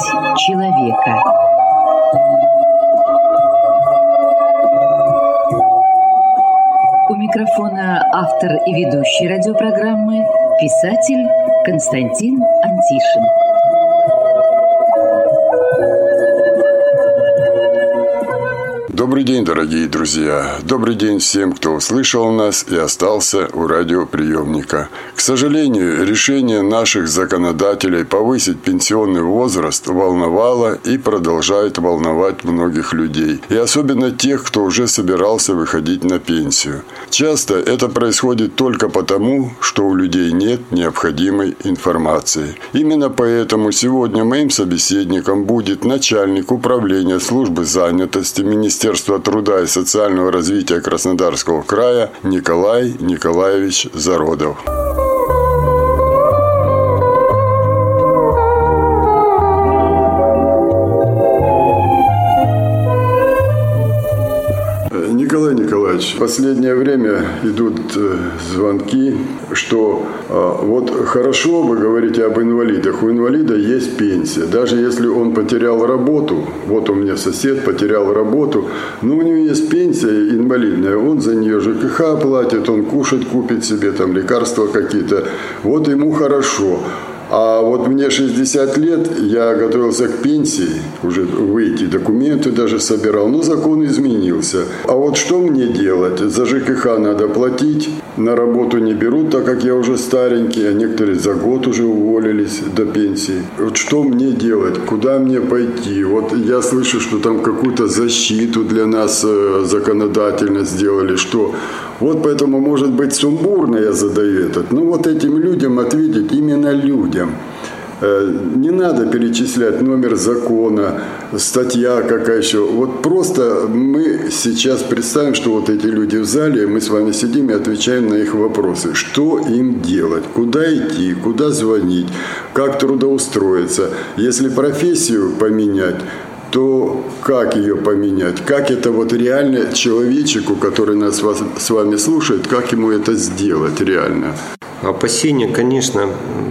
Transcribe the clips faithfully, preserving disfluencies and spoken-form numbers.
память человека. У микрофона автор и ведущий радиопрограммы, писатель Константин Антишин. Добрый день, дорогие друзья! Добрый день всем, кто услышал нас и остался у радиоприемника. К сожалению, решение наших законодателей повысить пенсионный возраст волновало и продолжает волновать многих людей, и особенно тех, кто уже собирался выходить на пенсию. Часто это происходит только потому, что у людей нет необходимой информации. Именно поэтому сегодня моим собеседником будет начальник управления службы занятости Министерства труда и социального развития Краснодарского края Николай Николаевич Зародов. Николай Николаевич, в последнее время идут звонки, что вот хорошо вы говорите об инвалидах, у инвалида есть пенсия, даже если он потерял работу, вот у меня сосед потерял работу, но у него есть пенсия инвалидная, он за нее ЖКХ платит, он кушать купит себе, там лекарства какие-то, вот ему хорошо. А вот мне шестьдесят лет, я готовился к пенсии, уже выйти, документы даже собирал, но закон изменился. А вот что мне делать? За ЖКХ надо платить, на работу не берут, так как я уже старенький, а некоторые за год уже уволились до пенсии. Вот что мне делать? Куда мне пойти? Вот я слышу, что там какую-то защиту для нас законодательно сделали, что... Вот поэтому, может быть, сумбурно я задаю этот. Но вот этим людям ответить, именно людям. Не надо перечислять номер закона, статья какая еще. Вот просто мы сейчас представим, что вот эти люди в зале, мы с вами сидим и отвечаем на их вопросы. Что им делать? Куда идти? Куда звонить? Как трудоустроиться? Если профессию поменять, то как ее поменять? Как это вот реально человечеку, который нас вас, с вами слушает, как ему это сделать реально? Опасения, конечно,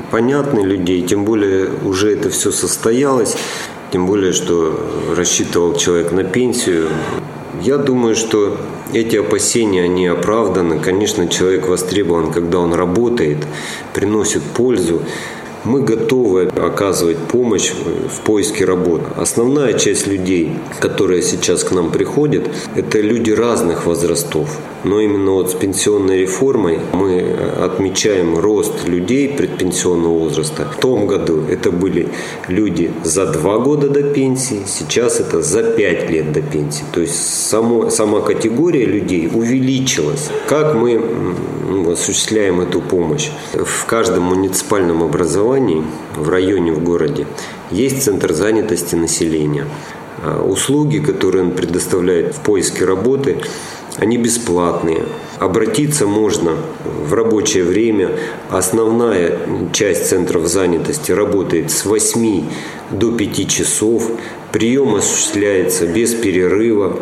понятны людей, тем более уже это все состоялось, тем более, что рассчитывал человек на пенсию. Я думаю, что эти опасения, они оправданы. Конечно, человек востребован, когда он работает, приносит пользу. Мы готовы оказывать помощь в поиске работы. Основная часть людей, которые сейчас к нам приходят, это люди разных возрастов. Но именно вот с пенсионной реформой мы отмечаем рост людей предпенсионного возраста. В том году это были люди за два года до пенсии, сейчас это за пять лет до пенсии. То есть само, сама категория людей увеличилась. Как мы осуществляем эту помощь? В каждом муниципальном образовании, в районе, в городе, есть центр занятости населения. Услуги, которые он предоставляет в поиске работы, они бесплатные. Обратиться можно в рабочее время. Основная часть центров занятости работает с восьми до пяти часов. Прием осуществляется без перерыва.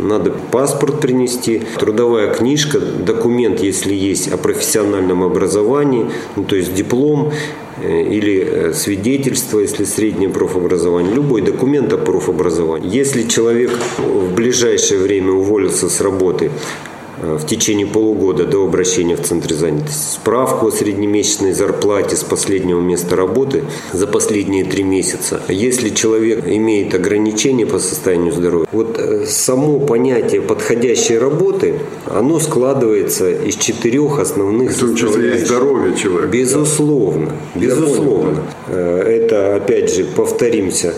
Надо паспорт принести, трудовая книжка, документ, если есть, о профессиональном образовании, ну, то есть диплом или свидетельство, если среднее профобразование, любой документ о профобразовании. Если человек в ближайшее время уволился с работы в течение полугода до обращения в центр занятости, справку о среднемесячной зарплате с последнего места работы за последние три месяца. Если человек имеет ограничения по состоянию здоровья, вот само понятие подходящей работы, оно складывается из четырех основных составляющих. Здоровье человека. Безусловно, безусловно. Это, опять же, повторимся,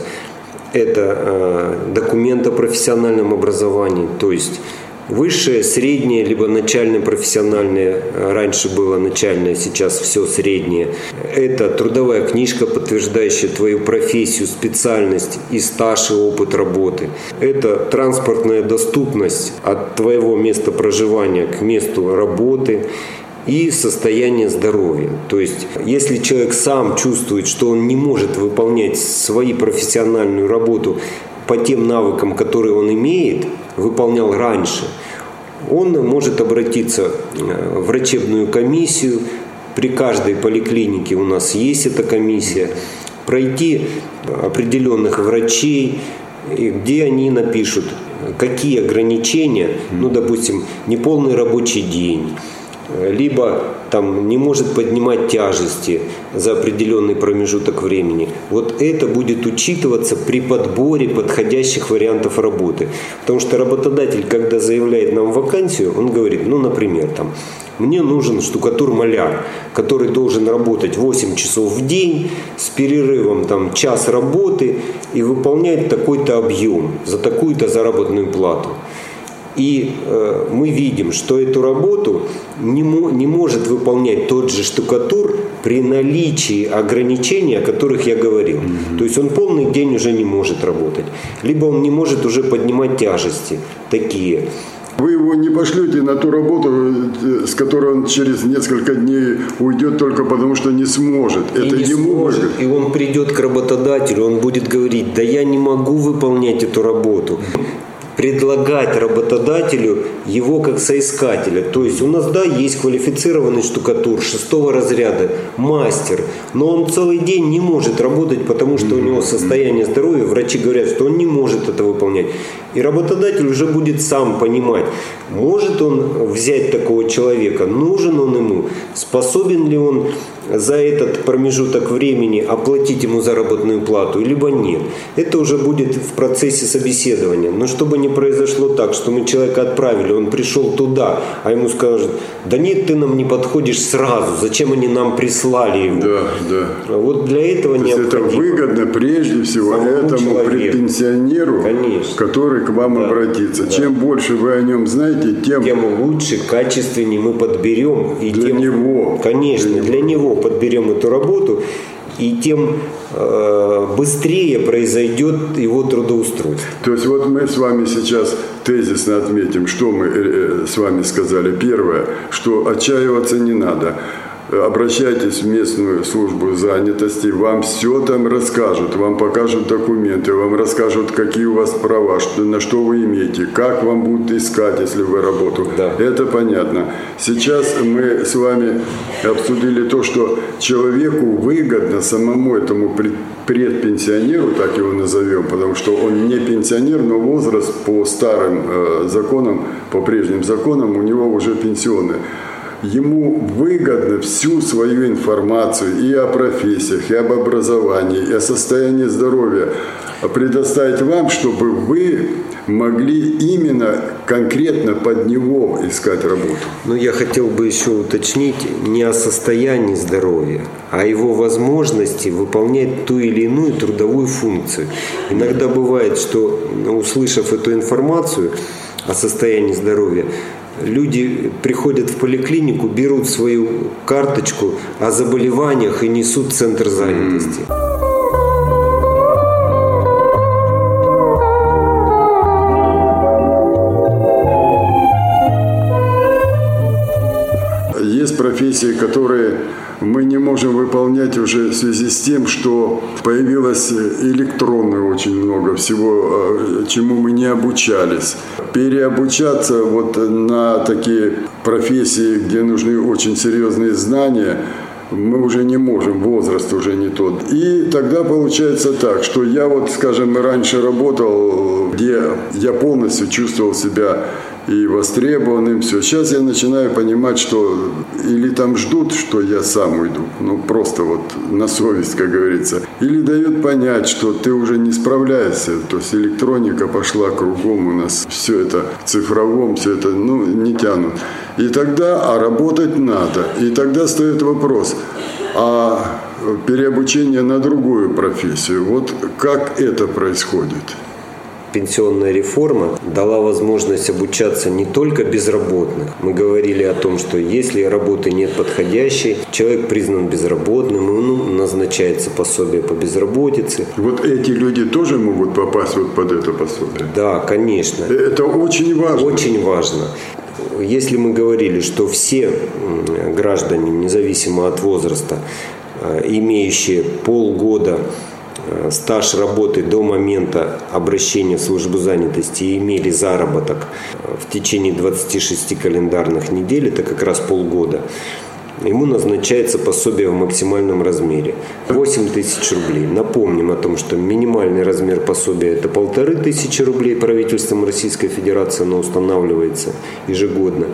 это документ о профессиональном образовании, то есть высшее, среднее, либо начальное, профессиональное. Раньше было начальное, сейчас все среднее. Это трудовая книжка, подтверждающая твою профессию, специальность и стаж, и опыт работы. Это транспортная доступность от твоего места проживания к месту работы. И состояние здоровья. То есть, если человек сам чувствует, что он не может выполнять свою профессиональную работу по тем навыкам, которые он имеет, выполнял раньше, он может обратиться в врачебную комиссию. При каждой поликлинике у нас есть эта комиссия. пройти определенных врачей, и где они напишут, какие ограничения, ну, допустим, неполный рабочий день, либо там не может поднимать тяжести за определенный промежуток времени. Вот это будет учитываться при подборе подходящих вариантов работы. Потому что работодатель, когда заявляет нам вакансию, он говорит, ну, например, там, мне нужен штукатур-маляр, который должен работать восемь часов в день с перерывом там, час работы и выполнять такой-то объем за такую-то заработную плату. И э, мы видим, что эту работу не, мо, не может выполнять тот же штукатур при наличии ограничений, о которых я говорил. Mm-hmm. То есть он полный день уже не может работать. Либо он не может уже поднимать тяжести такие. Вы его не пошлете на ту работу, с которой он через несколько дней уйдет только потому, что не сможет. И это не ему сможет. И он придет к работодателю, он будет говорить, да я не могу выполнять эту работу. Предлагать работодателю его как соискателя. То есть у нас, да, есть квалифицированный штукатур шестого разряда, мастер, но он целый день не может работать, потому что у него состояние здоровья, врачи говорят, что он не может это выполнять. И работодатель уже будет сам понимать, может он взять такого человека, нужен он ему, способен ли он за этот промежуток времени оплатить ему заработную плату, либо нет. Это уже будет в процессе собеседования. Но чтобы не произошло так, что мы человека отправили, он пришел туда, а ему скажут, да нет, ты нам не подходишь сразу, зачем они нам прислали его. Да, да. Вот для этого то необходимо. Это выгодно прежде всего этому человеку, предпенсионеру, конечно, который к вам да, обратится. Да. Чем больше вы о нем знаете, тем, тем лучше, качественнее мы подберем. И для тем... него. Конечно, для, для него. него. Подберем эту работу, и тем э, быстрее произойдет его трудоустройство. То есть вот мы с вами сейчас тезисно отметим, что мы э, с вами сказали. Первое, что отчаиваться не надо. Обращайтесь в местную службу занятости, вам все там расскажут, вам покажут документы, вам расскажут, какие у вас права, что, на что вы имеете, как вам будут искать, если вы работу. Да. Это понятно. Сейчас мы с вами обсудили то, что человеку выгодно самому этому предпенсионеру, так его назовем, потому что он не пенсионер, но возраст по старым э, законам, по прежним законам у него уже пенсионный. Ему выгодно всю свою информацию и о профессиях, и об образовании, и о состоянии здоровья предоставить вам, чтобы вы могли именно конкретно под него искать работу. Но я хотел бы еще уточнить не о состоянии здоровья, а о его возможности выполнять ту или иную трудовую функцию. Иногда бывает, что, услышав эту информацию о состоянии здоровья, люди приходят в поликлинику, берут свою карточку о заболеваниях и несут в центр занятости. Есть профессии, которые мы не можем выполнять уже в связи с тем, что появилось электронное очень много всего, чему мы не обучались. Переобучаться вот на такие профессии, где нужны очень серьезные знания, мы уже не можем, возраст уже не тот. И тогда получается так, что я вот, скажем, раньше работал, где я полностью чувствовал себя и востребованным, все. Сейчас я начинаю понимать, что или там ждут, что я сам уйду, ну просто вот на совесть, как говорится, или дают понять, что ты уже не справляешься, то есть электроника пошла кругом у нас, все это в цифровом, все это, ну, не тянут. И тогда, а работать надо, и тогда встает вопрос, а переобучение на другую профессию, вот как это происходит? Пенсионная реформа дала возможность обучаться не только безработных. Мы говорили о том, что если работы нет подходящей, человек признан безработным, ему назначается пособие по безработице. Вот эти люди тоже могут попасть вот под это пособие? Да, конечно. Это очень важно. Очень важно. Если мы говорили, что все граждане, независимо от возраста, имеющие полгода стаж работы до момента обращения в службу занятости и имели заработок в течение двадцати шести календарных недель, это как раз полгода, ему назначается пособие в максимальном размере – восемь тысяч рублей. Напомним о том, что минимальный размер пособия – это полторы тысячи рублей, правительством Российской Федерации оно устанавливается ежегодно.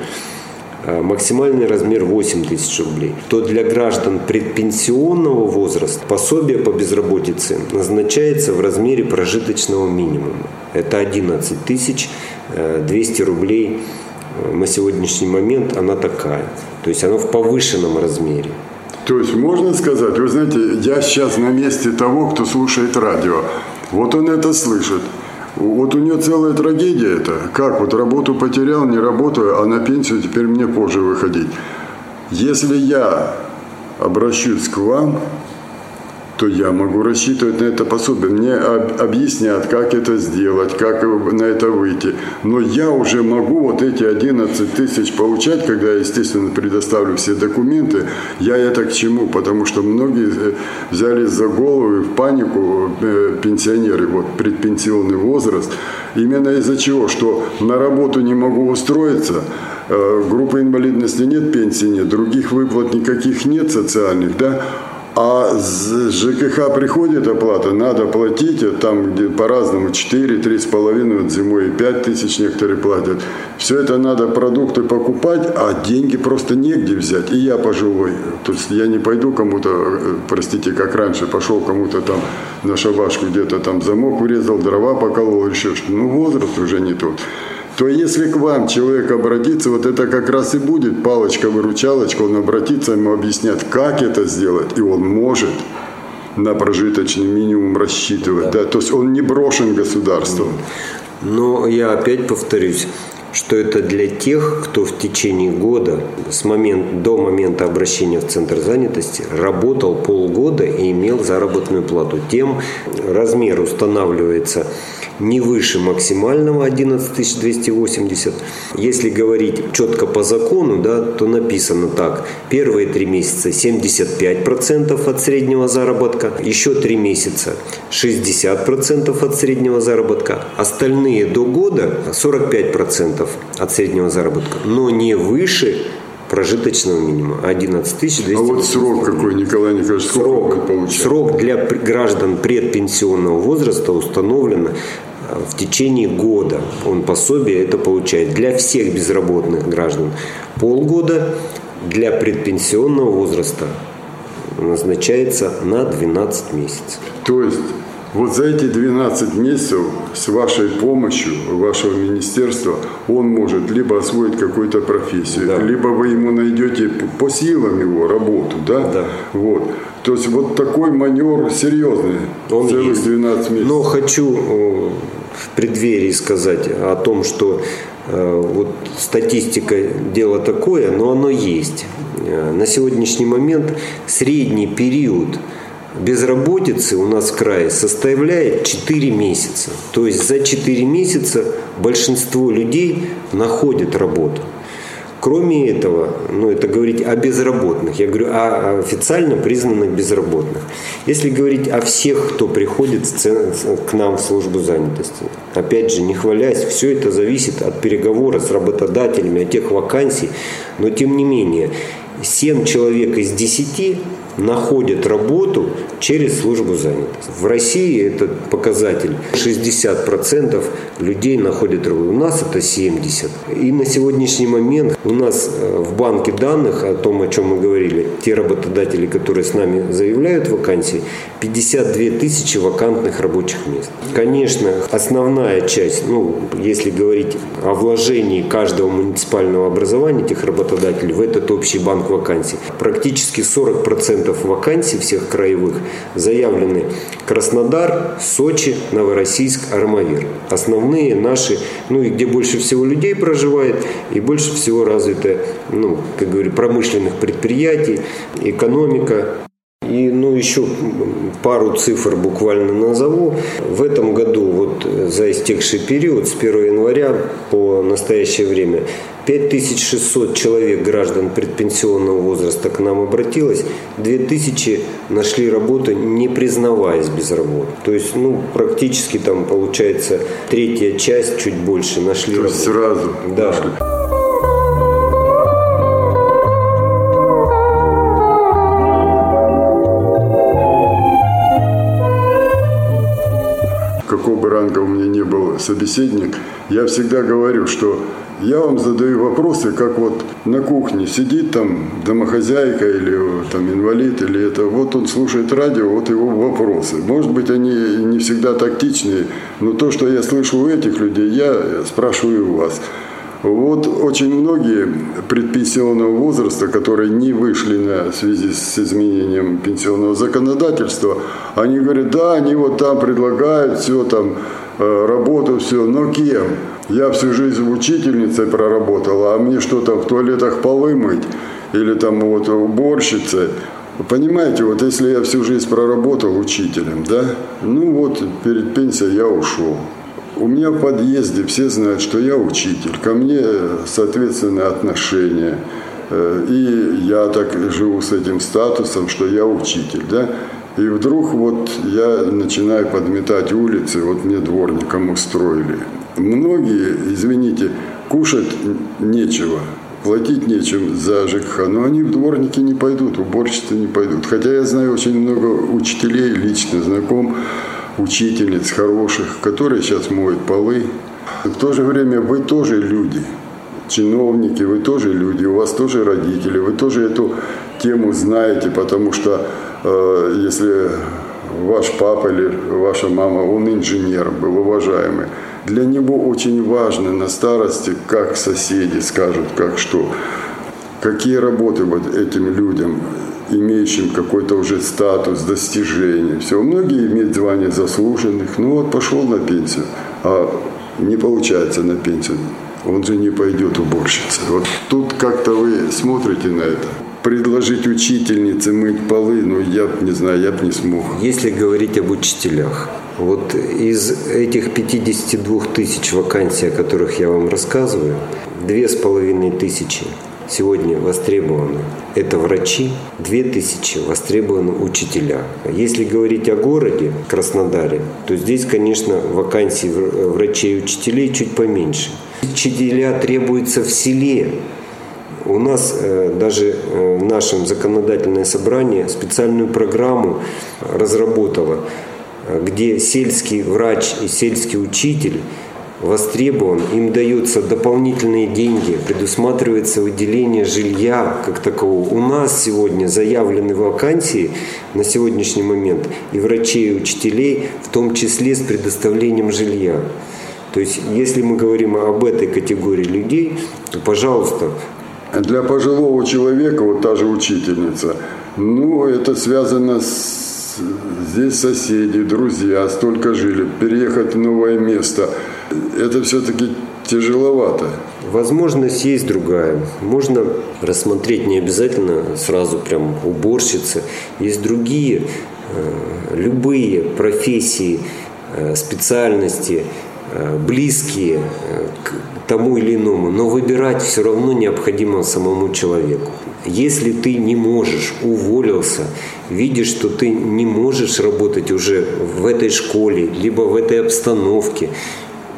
Максимальный размер восемь тысяч рублей, то для граждан предпенсионного возраста пособие по безработице назначается в размере прожиточного минимума. Это одиннадцать тысяч двести рублей на сегодняшний момент она такая. То есть оно в повышенном размере. То есть можно сказать, вы знаете, я сейчас на месте того, кто слушает радио. Вот он это слышит. Вот у нее целая трагедия это. Как вот работу потерял, не работаю, а на пенсию теперь мне позже выходить. Если я обращусь к вам, то я могу рассчитывать на это пособие. Мне объяснят, как это сделать, как на это выйти. Но я уже могу вот эти одиннадцать тысяч получать, когда я, естественно, предоставлю все документы. Я это к чему? Потому что многие взялись за голову и в панику пенсионеры, вот предпенсионный возраст. Именно из-за чего? Что на работу не могу устроиться, группы инвалидности нет, пенсии нет, других выплат никаких нет социальных, да? А с ЖКХ приходит оплата, надо платить, там где по-разному четыре, три с половиной, вот зимой и пять тысяч некоторые платят. Все это надо продукты покупать, а деньги просто негде взять. И я пожилой, то есть я не пойду кому-то, простите, как раньше, пошел кому-то там на шабашку где-то там замок урезал, дрова поколол, еще что-то, ну возраст уже не тот. То если к вам человек обратится, вот это как раз и будет палочка-выручалочка, он обратится, ему объяснят, как это сделать, и он может на прожиточный минимум рассчитывать. Да. Да, то есть он не брошен государством. Но я опять повторюсь, что это для тех, кто в течение года, с момента, до момента обращения в Центр занятости, работал полгода и имел заработную плату. Тем размер устанавливается не выше максимального одиннадцать тысяч двести восемьдесят. Если говорить четко по закону, да, то написано так. Первые три месяца семьдесят пять процентов от среднего заработка, еще три месяца шестьдесят процентов от среднего заработка, остальные до года сорок пять процентов от среднего заработка, но не выше прожиточного минимума одиннадцать тысяч двести. А вот срок какой, Николай Николаевич, срок, срок для граждан предпенсионного возраста установлено в течение года. Он пособие это получает для всех безработных граждан полгода, для предпенсионного возраста назначается на двенадцать месяцев. То есть вот за эти двенадцать месяцев с вашей помощью, вашего министерства, он может либо освоить какую-то профессию, да, либо вы ему найдете по силам его работу, да? Да. Вот. То есть вот такой маневр серьезный, он целых есть. двенадцать месяцев. Но хочу в преддверии сказать о том, что вот статистика дело такое, но оно есть. На сегодняшний момент средний период безработицы у нас в крае составляет четыре месяца. То есть за четыре месяца большинство людей находит работу. Кроме этого, ну это говорить о безработных, я говорю о официально признанных безработных. Если говорить о всех, кто приходит к нам в службу занятости, опять же, не хвалясь, все это зависит от переговора с работодателями, от тех вакансий, но тем не менее, семь человек из десяти находят работу через службу занятости. В России этот показатель шестьдесят процентов людей находят работу. У нас это семьдесят процентов. И на сегодняшний момент у нас в банке данных, о том, о чем мы говорили, те работодатели, которые с нами заявляют вакансии, пятьдесят две тысячи вакантных рабочих мест. Конечно, основная часть, ну, если говорить о вложении каждого муниципального образования, этих работодателей в этот общий банк вакансий, практически сорок процентов вакансий всех краевых заявлены Краснодар, Сочи, Новороссийск, Армавир. Основные наши, ну и где больше всего людей проживает, и больше всего развито, ну, как говорю, промышленных предприятий, экономика. И, ну, еще пару цифр буквально назову. В этом году, вот за истекший период, с первого января по настоящее время, пять тысяч шестьсот человек, граждан предпенсионного возраста, к нам обратилось, две тысячи нашли работу, не признаваясь безработным. То есть, ну, практически там, получается, третья часть, чуть больше, нашли То работу. То есть сразу? Да. Нашли. какого бы ранга у меня ни был собеседник, я всегда говорю, что я вам задаю вопросы, как вот на кухне сидит там домохозяйка или там инвалид, или это, вот он слушает радио, вот его вопросы. Может быть, они не всегда тактичные, но то, что я слышу у этих людей, я спрашиваю у вас. Вот очень многие предпенсионного возраста, которые не вышли на в связи с изменением пенсионного законодательства, они говорят, да, они вот там предлагают все, там, работу, все, но кем? Я всю жизнь учительницей проработала, а мне что там в туалетах полы мыть или там вот уборщицей. Понимаете, вот если я всю жизнь проработал учителем, да, ну вот перед пенсией я ушел. У меня в подъезде все знают, что я учитель, ко мне, соответственно, отношения. И я так живу с этим статусом, что я учитель, да. И вдруг вот я начинаю подметать улицы, вот мне дворником устроили. Многие, извините, кушать нечего, платить нечем за ЖКХ, но они в дворники не пойдут, уборщицы не пойдут. Хотя я знаю очень много учителей, лично знаком, учительниц хороших, которые сейчас моют полы. В то же время вы тоже люди, чиновники, вы тоже люди, у вас тоже родители, вы тоже эту тему знаете, потому что э, если ваш папа или ваша мама, он инженер был, уважаемый, для него очень важно на старости, как соседи скажут, как что, какие работы вот этим людям, имеющим какой-то уже статус, достижение. Все, многие имеют звание заслуженных, ну вот пошел на пенсию, а не получается на пенсию, он же не пойдет уборщицей. Вот тут как-то вы смотрите на это. Предложить учительнице мыть полы, ну я б не знаю, я б не смог. Если говорить об учителях, вот из этих пятьдесят две тысячи вакансий, о которых я вам рассказываю, две тысячи пятьсот сегодня востребованы. Это врачи, две тысячи востребованы учителя. Если говорить о городе Краснодаре, то здесь, конечно, вакансий врачей и учителей чуть поменьше. Учителя требуются в селе. У нас даже в нашем законодательное собрание специальную программу разработало, где сельский врач и сельский учитель востребован, им даются дополнительные деньги, предусматривается выделение жилья как такового. У нас сегодня заявлены вакансии на сегодняшний момент и врачей, и учителей, в том числе с предоставлением жилья. То есть, если мы говорим об этой категории людей, то, пожалуйста. Для пожилого человека, вот та же учительница, ну, это связано с... Здесь соседи, друзья, столько жили, переехать в новое место. Это все-таки тяжеловато. Возможность есть другая. Можно рассмотреть не обязательно сразу прям уборщицы. Есть другие, любые профессии, специальности, близкие к тому или иному, но выбирать все равно необходимо самому человеку. Если ты не можешь, уволился, видишь, что ты не можешь работать уже в этой школе, либо в этой обстановке,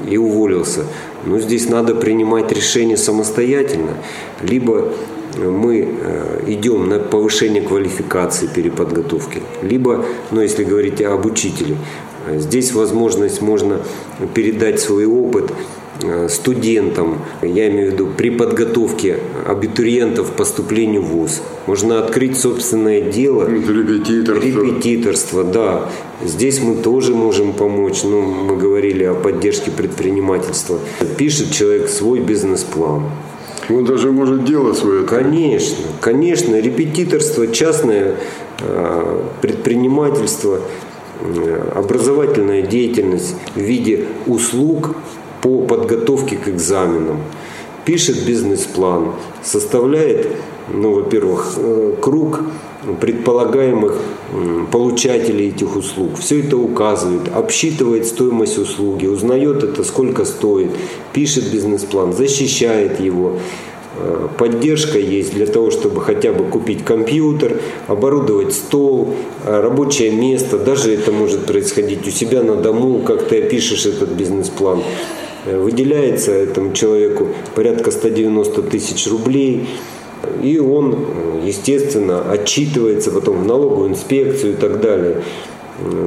и уволился, но здесь надо принимать решение самостоятельно, либо мы идем на повышение квалификации, переподготовки, либо, ну, если говорить об учителе, здесь возможность можно передать свой опыт студентам, я имею в виду при подготовке абитуриентов к поступлению в вуз. Можно открыть собственное дело. Это репетиторство. Репетиторство, да. Здесь мы тоже можем помочь. Ну, мы говорили о поддержке предпринимательства. Пишет человек свой бизнес-план. Он даже может дело свое. Конечно, конечно. Репетиторство, частное предпринимательство, образовательная деятельность в виде услуг по подготовке к экзаменам. Пишет бизнес-план, составляет, ну, во-первых, круг предполагаемых получателей этих услуг. Все это указывает, обсчитывает стоимость услуги, узнает это, сколько стоит, пишет бизнес-план, защищает его. Поддержка есть для того, чтобы хотя бы купить компьютер, оборудовать стол, рабочее место. Даже это может происходить у себя на дому, как ты опишешь этот бизнес-план. Выделяется этому человеку порядка сто девяносто тысяч рублей. И он, естественно, отчитывается потом в налоговую инспекцию и так далее.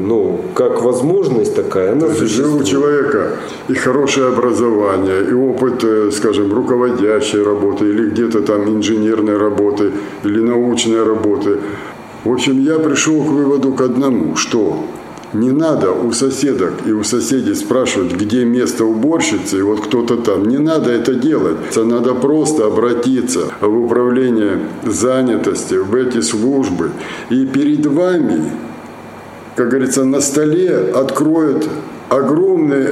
ну, как возможность такая, она существует. У человека и хорошее образование, и опыт, скажем, руководящей работы, или где-то там инженерной работы, или научной работы. В общем, я пришел к выводу к одному, что не надо у соседок и у соседей спрашивать, где место уборщицы, и вот кто-то там. Не надо это делать. Надо просто обратиться в управление занятости, в эти службы. И перед вами, как говорится, на столе откроют огромный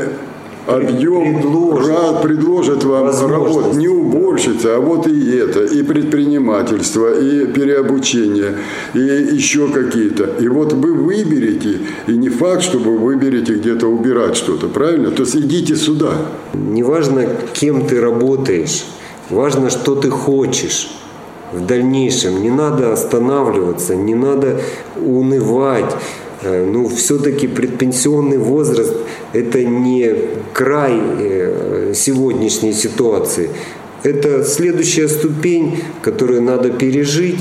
объем, предложат, предложат вам работу. Не уборщица, а вот и это, и предпринимательство, и переобучение, и еще какие-то. И вот вы выберете, и не факт, что вы выберете где-то убирать что-то, правильно? То есть идите сюда. Неважно, кем ты работаешь, важно, что ты хочешь в дальнейшем. Не надо останавливаться, не надо унывать. Ну, все-таки предпенсионный возраст – это не край сегодняшней ситуации. Это следующая ступень, которую надо пережить.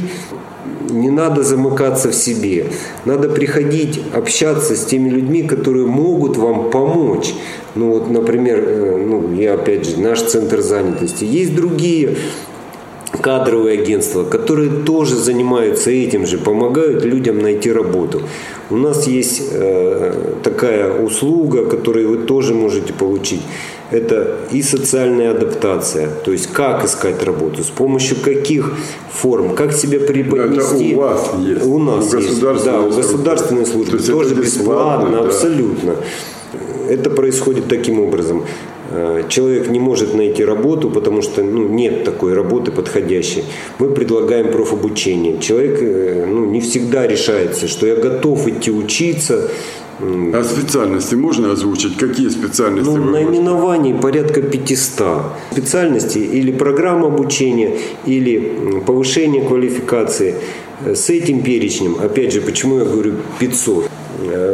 Не надо замыкаться в себе. Надо приходить, общаться с теми людьми, которые могут вам помочь. Ну, вот, например, ну, я опять же, наш центр занятости. Есть другие кадровые агентства, которые тоже занимаются этим же, помогают людям найти работу. У нас есть э, такая услуга, которую вы тоже можете получить. Это и социальная адаптация, то есть как искать работу, с помощью каких форм, как себя преподнести. Это у вас есть. У нас у есть. Да, у государственной службы. То тоже бесплатно, бесплатно да. Абсолютно. Это происходит таким образом. Человек не может найти работу, потому что ну, нет такой работы подходящей. Мы предлагаем профобучение. Человек ну, не всегда решается, что я готов идти учиться. А специальности можно озвучить? Какие специальности? Ну, наименований порядка пятьсот. Специальности или программа обучения, или повышение квалификации. С этим перечнем, опять же, почему я говорю пятьсот?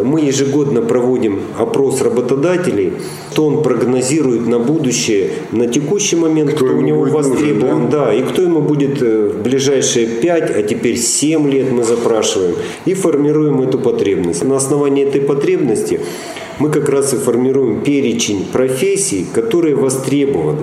Мы ежегодно проводим опрос работодателей, что он прогнозирует на будущее, на текущий момент, кто, кто у него востребован, да? Да, и кто ему будет в ближайшие пять, а теперь семь лет мы запрашиваем и формируем эту потребность. На основании этой потребности мы как раз и формируем перечень профессий, которые востребованы.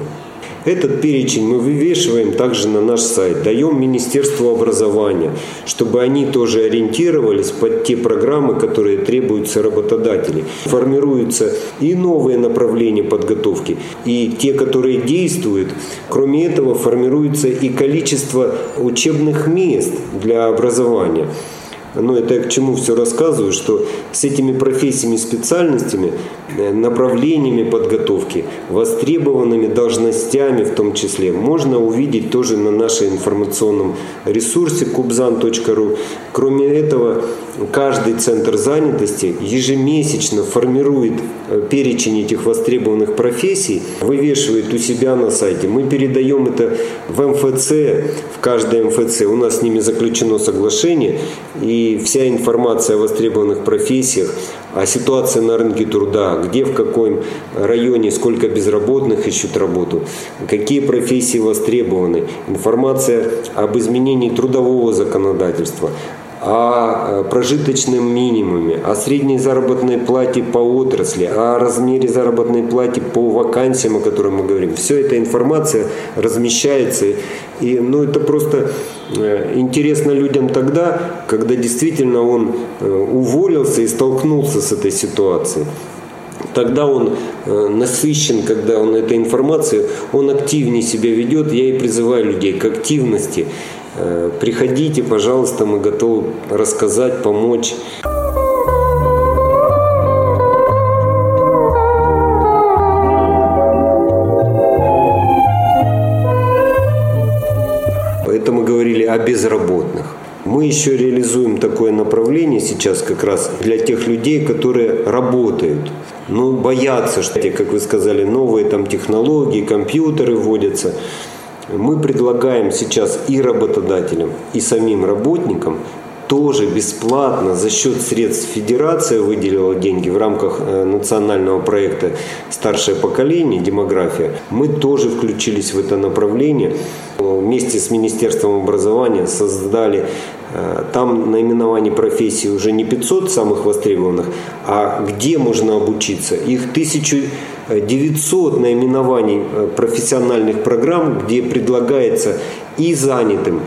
Этот перечень мы вывешиваем также на наш сайт, даем Министерству образования, чтобы они тоже ориентировались под те программы, которые требуются работодателей. Формируются и новые направления подготовки, и те, которые действуют. Кроме этого, формируется и количество учебных мест для образования. Но это я к чему все рассказываю, что с этими профессиями, специальностями, направлениями подготовки, востребованными должностями в том числе, можно увидеть тоже на нашем информационном ресурсе kubzan точка ру. Кроме этого, каждый центр занятости ежемесячно формирует перечень этих востребованных профессий, вывешивает у себя на сайте. Мы передаем это в эм эф цэ, в каждой эм эф цэ. У нас с ними заключено соглашение, и вся информация о востребованных профессиях, о ситуации на рынке труда, где, в каком районе, сколько безработных ищут работу, какие профессии востребованы, информация об изменении трудового законодательства, о прожиточном минимуме, о средней заработной плате по отрасли, о размере заработной платы по вакансиям, о которых мы говорим. Все эта информация размещается. И, ну, это просто интересно людям тогда, когда действительно он уволился и столкнулся с этой ситуацией. Тогда он насыщен, когда он этой информацией, он активнее себя ведет. Я и призываю людей к активности. Приходите, пожалуйста, мы готовы рассказать, помочь. Это мы говорили о безработных. Мы еще реализуем такое направление сейчас как раз для тех людей, которые работают, но боятся, что, как вы сказали, новые там технологии, компьютеры вводятся. Мы предлагаем сейчас и работодателям, и самим работникам тоже бесплатно за счет средств Федерация выделила деньги в рамках национального проекта «Старшее поколение. Демография». Мы тоже включились в это направление. вместе с Министерством образования создали там наименование профессии уже не пятьсот самых востребованных, а где можно обучиться. Их тысяча девятьсот наименований профессиональных программ, где предлагается и занятым,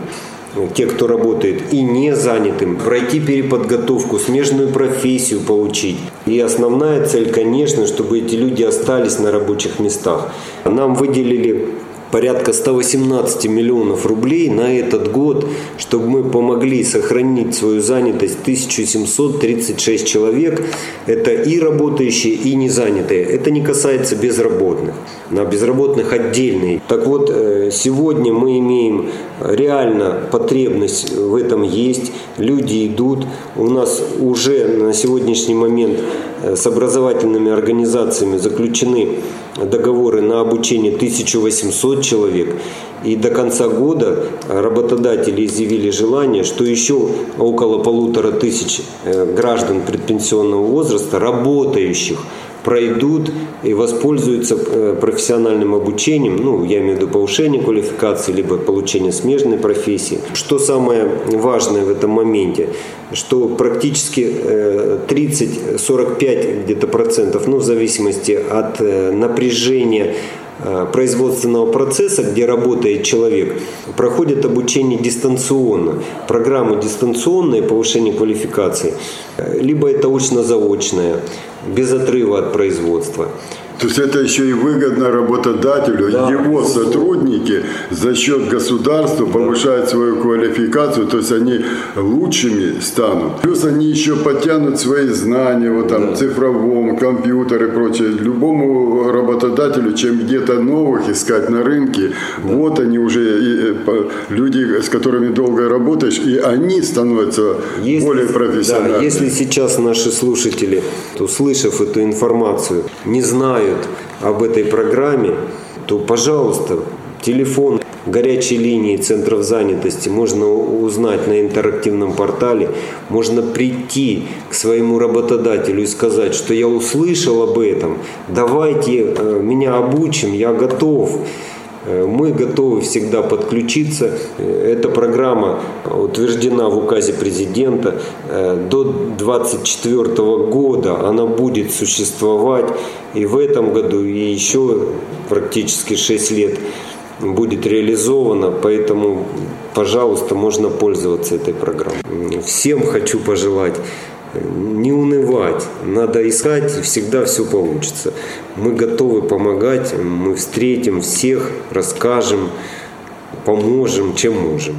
те, кто работает, и не занятым, пройти переподготовку, смежную профессию получить. И основная цель, конечно, чтобы эти люди остались на рабочих местах. Нам выделили порядка сто восемнадцать миллионов рублей на этот год, чтобы мы помогли сохранить свою занятость тысяча семьсот тридцать шесть человек. Это и работающие, и незанятые. Это не касается безработных. На безработных отдельные. Так вот, сегодня мы имеем реально потребность в этом есть. Люди идут. У нас уже на сегодняшний момент с образовательными организациями заключены договоры на обучение тысяча восемьсот человек. И до конца года работодатели изъявили желание, что еще около полутора тысяч граждан предпенсионного возраста, работающих, пройдут и воспользуются профессиональным обучением, ну, я имею в виду повышение квалификации, либо получение смежной профессии. Что самое важное в этом моменте, что практически тридцать-сорок пять где-то процентов, ну, в зависимости от напряжения производственного процесса, где работает человек, проходит обучение дистанционно. Программы дистанционные повышения квалификации, либо это очно-заочное, без отрыва от производства. То есть это еще и выгодно работодателю, да, его сотрудники за счет государства повышают свою квалификацию, то есть они лучшими станут. Плюс они еще подтянут свои знания, вот там, да. цифровом, компьютер и прочее. Любому работодателю, чем где-то новых искать на рынке, да. вот они уже, и, люди, с которыми долго работаешь, и они становятся если, более профессиональными. Да, если сейчас наши слушатели, услышав эту информацию, не знают об этой программе, то, пожалуйста, телефон горячей линии центров занятости можно узнать на интерактивном портале, можно прийти к своему работодателю и сказать, что я услышал об этом, давайте меня обучим, я готов. Мы готовы всегда подключиться. Эта программа утверждена в указе президента. До две тысячи двадцать четвёртого года она будет существовать. И в этом году, и еще практически шесть лет будет реализована. Поэтому, пожалуйста, можно пользоваться этой программой. Всем хочу пожелать не унывать, надо искать, всегда все получится. Мы готовы помогать, мы встретим всех, расскажем, поможем, чем можем.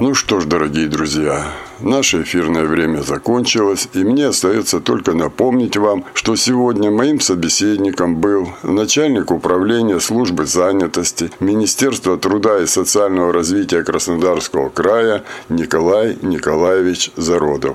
Ну что ж, дорогие друзья, наше эфирное время закончилось, и мне остается только напомнить вам, что сегодня моим собеседником был начальник управления службы занятости Министерства труда и социального развития Краснодарского края Николай Николаевич Зародов.